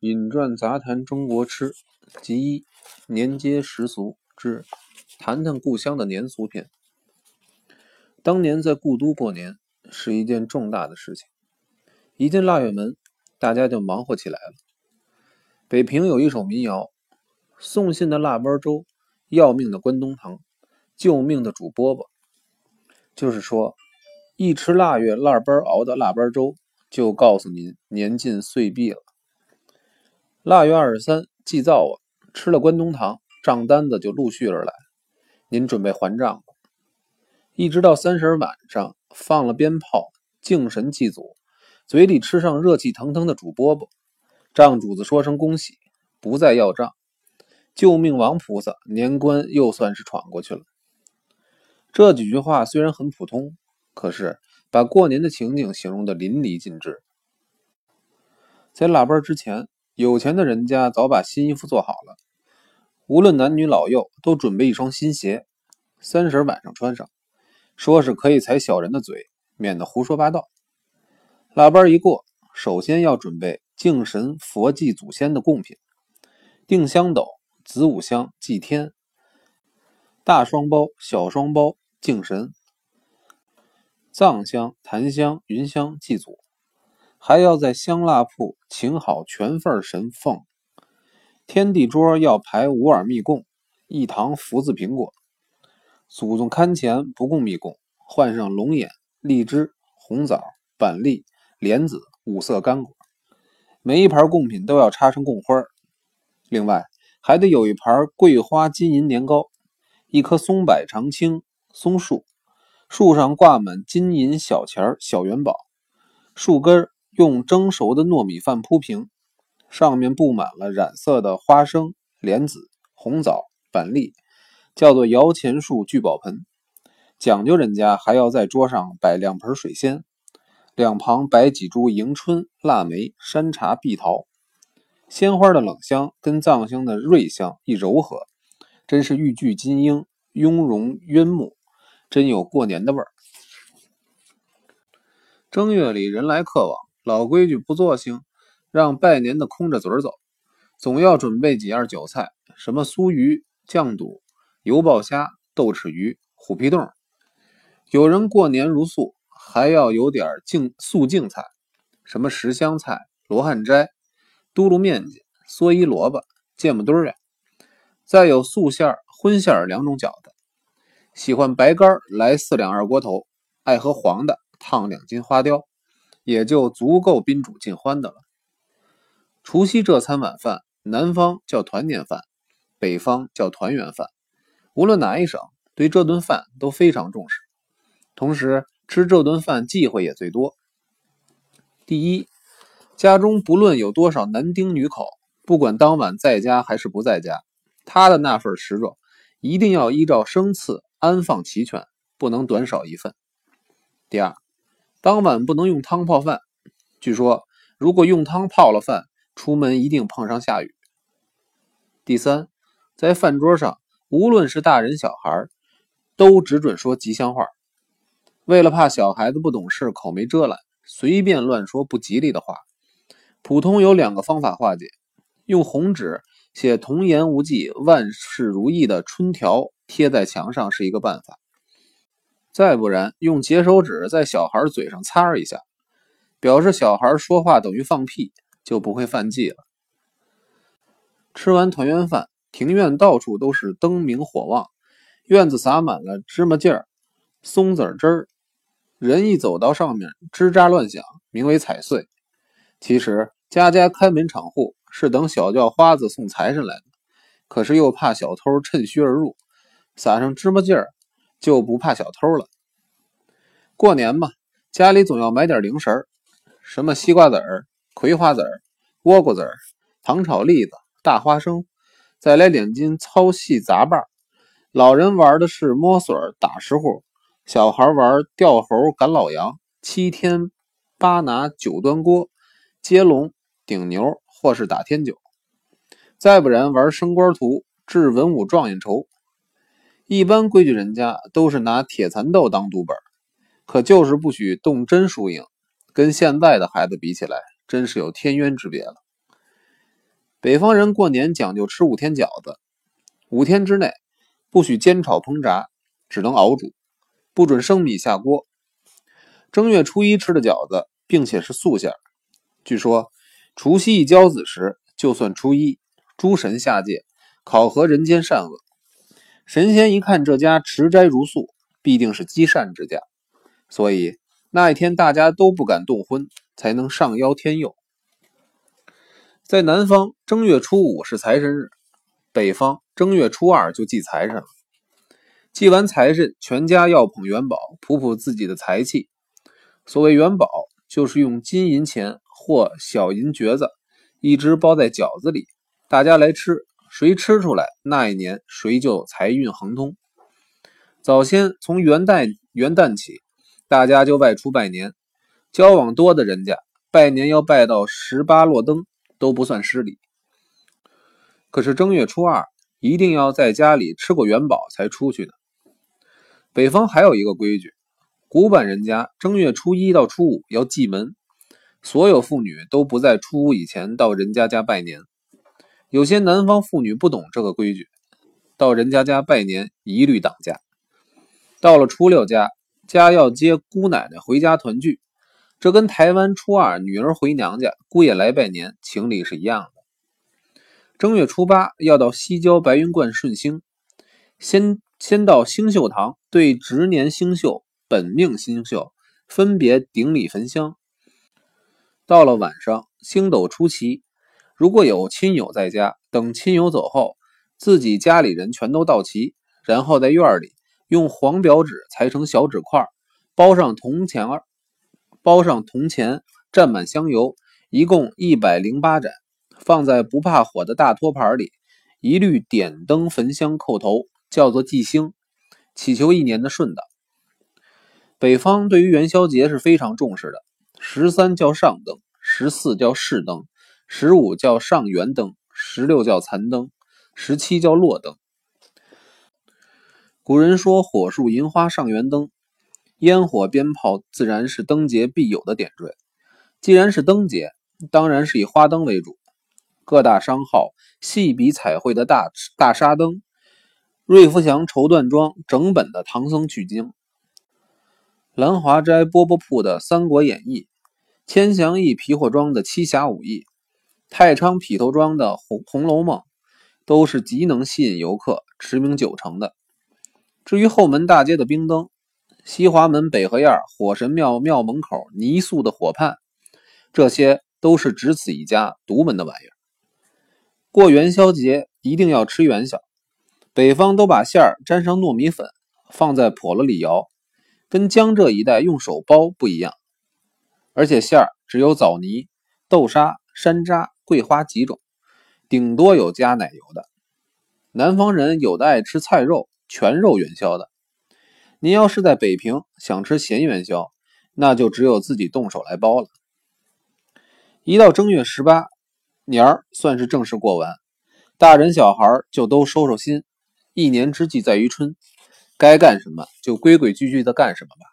饮馔杂谈中国吃其一，年接时俗，指谈谈故乡的年俗篇。当年在故都过年是一件重大的事情，一进腊月门大家就忙活起来了。北平有一首民谣，送信的腊八粥，要命的关东糖，救命的煮饽饽，就是说一吃腊月腊八熬的腊八粥，就告诉您年近岁毕了。腊月23祭灶王，吃了关东糖，账单子就陆续而来，您准备还账吧。一直到30晚上，放了鞭炮，敬神祭祖，嘴里吃上热气腾腾的煮饽饽，账主子说声恭喜，不再要账。救命王菩萨，年关又算是闯过去了。这几句话虽然很普通，可是把过年的情景形容得淋漓尽致。在腊八之前，有钱的人家早把新衣服做好了，无论男女老幼都准备一双新鞋，30晚上穿上，说是可以踩小人的嘴，免得胡说八道。腊八一过，首先要准备敬神佛祭祖先的贡品，定香斗、子午香祭天，大双包、小双包敬神，藏香、檀香、云香祭祖，还要在香蜡铺请好全份神凤，天地桌要排五耳蜜供，一堂福字苹果，祖宗龛前不供蜜供，换上龙眼、荔枝、红枣、板栗、莲子五色干果，每一盘贡品都要插上供花。另外还得有一盘桂花金银年糕，一棵松柏长青松树，树上挂满金银小钱小元宝，树根用蒸熟的糯米饭铺平，上面布满了染色的花生、莲子、红枣、板栗，叫做摇钱树聚宝盆。讲究人家还要在桌上摆两盆水仙，两旁摆几株迎春、腊梅、山茶、碧桃，鲜花的冷香跟藏香的瑞香一柔和，真是玉具金英，雍容渊目，真有过年的味儿。正月里人来客往，老规矩不作兴，让拜年的空着嘴儿走，总要准备几样酒菜，什么酥鱼、酱肚、油爆虾、豆豉鱼、虎皮冻。有人过年如素，还要有点素净菜，什么十香菜、罗汉斋、嘟噜面筋、蓑衣萝卜、芥末墩儿呀，再有素馅、荤馅两种饺子。喜欢白干来4两二锅头，爱喝黄的烫2斤花雕，也就足够宾主尽欢的了。除夕这餐晚饭，南方叫团年饭，北方叫团圆饭，无论哪一省对这顿饭都非常重视，同时吃这顿饭忌讳也最多。第一，家中不论有多少男丁女口，不管当晚在家还是不在家，他的那份食肉一定要依照生次安放齐全，不能短少一份。第二，当晚不能用汤泡饭，据说如果用汤泡了饭，出门一定碰上下雨。第三，在饭桌上无论是大人小孩都只准说吉祥话，为了怕小孩子不懂事口没遮拦，随便乱说不吉利的话。普通有2个方法化解，用红纸写童言无忌万事如意的春条贴在墙上是一个办法，再不然用洁手指在小孩嘴上擦一下，表示小孩说话等于放屁，就不会犯忌了。吃完团圆饭，庭院到处都是灯明火旺，院子撒满了芝麻劲儿、松子汁儿，人一走到上面吱喳乱响，名为踩岁。其实家家开门敞户，是等小叫花子送财神来的，可是又怕小偷趁虚而入，撒上芝麻劲儿就不怕小偷了。过年嘛，家里总要买点零食，什么西瓜籽儿、葵花籽儿、倭瓜籽儿、糖炒栗子、大花生，再来2斤糙细杂瓣。老人玩的是摸水打石户，小孩玩钓猴赶老羊、7天8拿9端锅、接龙、顶牛或是打天九，再不然玩升官图、掷文武状元筹。一般规矩人家都是拿铁蚕豆当赌本，可就是不许动真输赢，跟现在的孩子比起来真是有天渊之别了。北方人过年讲究吃5天饺子，5天之内不许煎炒烹炸，只能熬煮，不准生米下锅。正月初1吃的饺子，并且是素馅儿。据说除夕一交子时，就算初1，诸神下界，考核人间善恶。神仙一看这家持斋如素，必定是积善之家，所以那一天大家都不敢动荤，才能上邀天佑。在南方，正月初5是财神日，北方正月初2就祭财神了。祭完财神，全家要捧元宝，普普自己的财气。所谓元宝，就是用金银钱或小银橛子一只包在饺子里，大家来吃，谁吃出来那一年谁就财运亨通。早先从元旦起，大家就外出拜年，交往多的人家拜年要拜到18落灯都不算失礼。可是正月初2一定要在家里吃过元宝才出去呢。北方还有一个规矩，古板人家正月初1到初5要祭门，所有妇女都不在初5以前到人家家拜年。有些南方妇女不懂这个规矩，到人家家拜年一律挡嫁。到了初6家要接姑奶奶回家团聚，这跟台湾初2女儿回娘家，姑爷来拜年情理是一样的。正月初8要到西郊白云观顺兴，先到星宿堂对值年星宿、本命星宿分别顶礼焚香。到了晚上，星斗出奇，如果有亲友在家，等亲友走后，自己家里人全都到齐，然后在院里用黄表纸裁成小纸块，包上铜钱，蘸满香油，一共108盏，放在不怕火的大托盘里，一律点灯焚香叩头，叫做祭星，祈求一年的顺道。北方对于元宵节是非常重视的，13叫上灯，14叫市灯，15叫上元灯，16叫残灯，17叫落灯。古人说火树银花上元灯，烟火鞭炮自然是灯节必有的点缀。既然是灯节，当然是以花灯为主。各大商号细笔彩绘的大纱灯，瑞福祥绸缎庄整本的唐僧取经，兰华斋波波铺的三国演义，千祥义皮货庄的七侠五义，太昌匹头庄的红楼梦，都是极能吸引游客，驰名9城的。至于后门大街的冰灯，西华门北河沿火神庙门口泥塑的火畔，这些都是只此一家独门的玩意儿。过元宵节一定要吃元宵，北方都把馅儿沾上糯米粉，放在笸箩里摇，跟江浙一带用手包不一样。而且馅儿只有枣泥、豆沙、山楂、桂花几种，顶多有加奶油的。南方人有的爱吃菜肉，全肉元宵的。您要是在北平想吃咸元宵，那就只有自己动手来包了。一到正月18年儿算是正式过完，大人小孩就都收收心，一年之计在于春，该干什么就规规矩矩的干什么吧。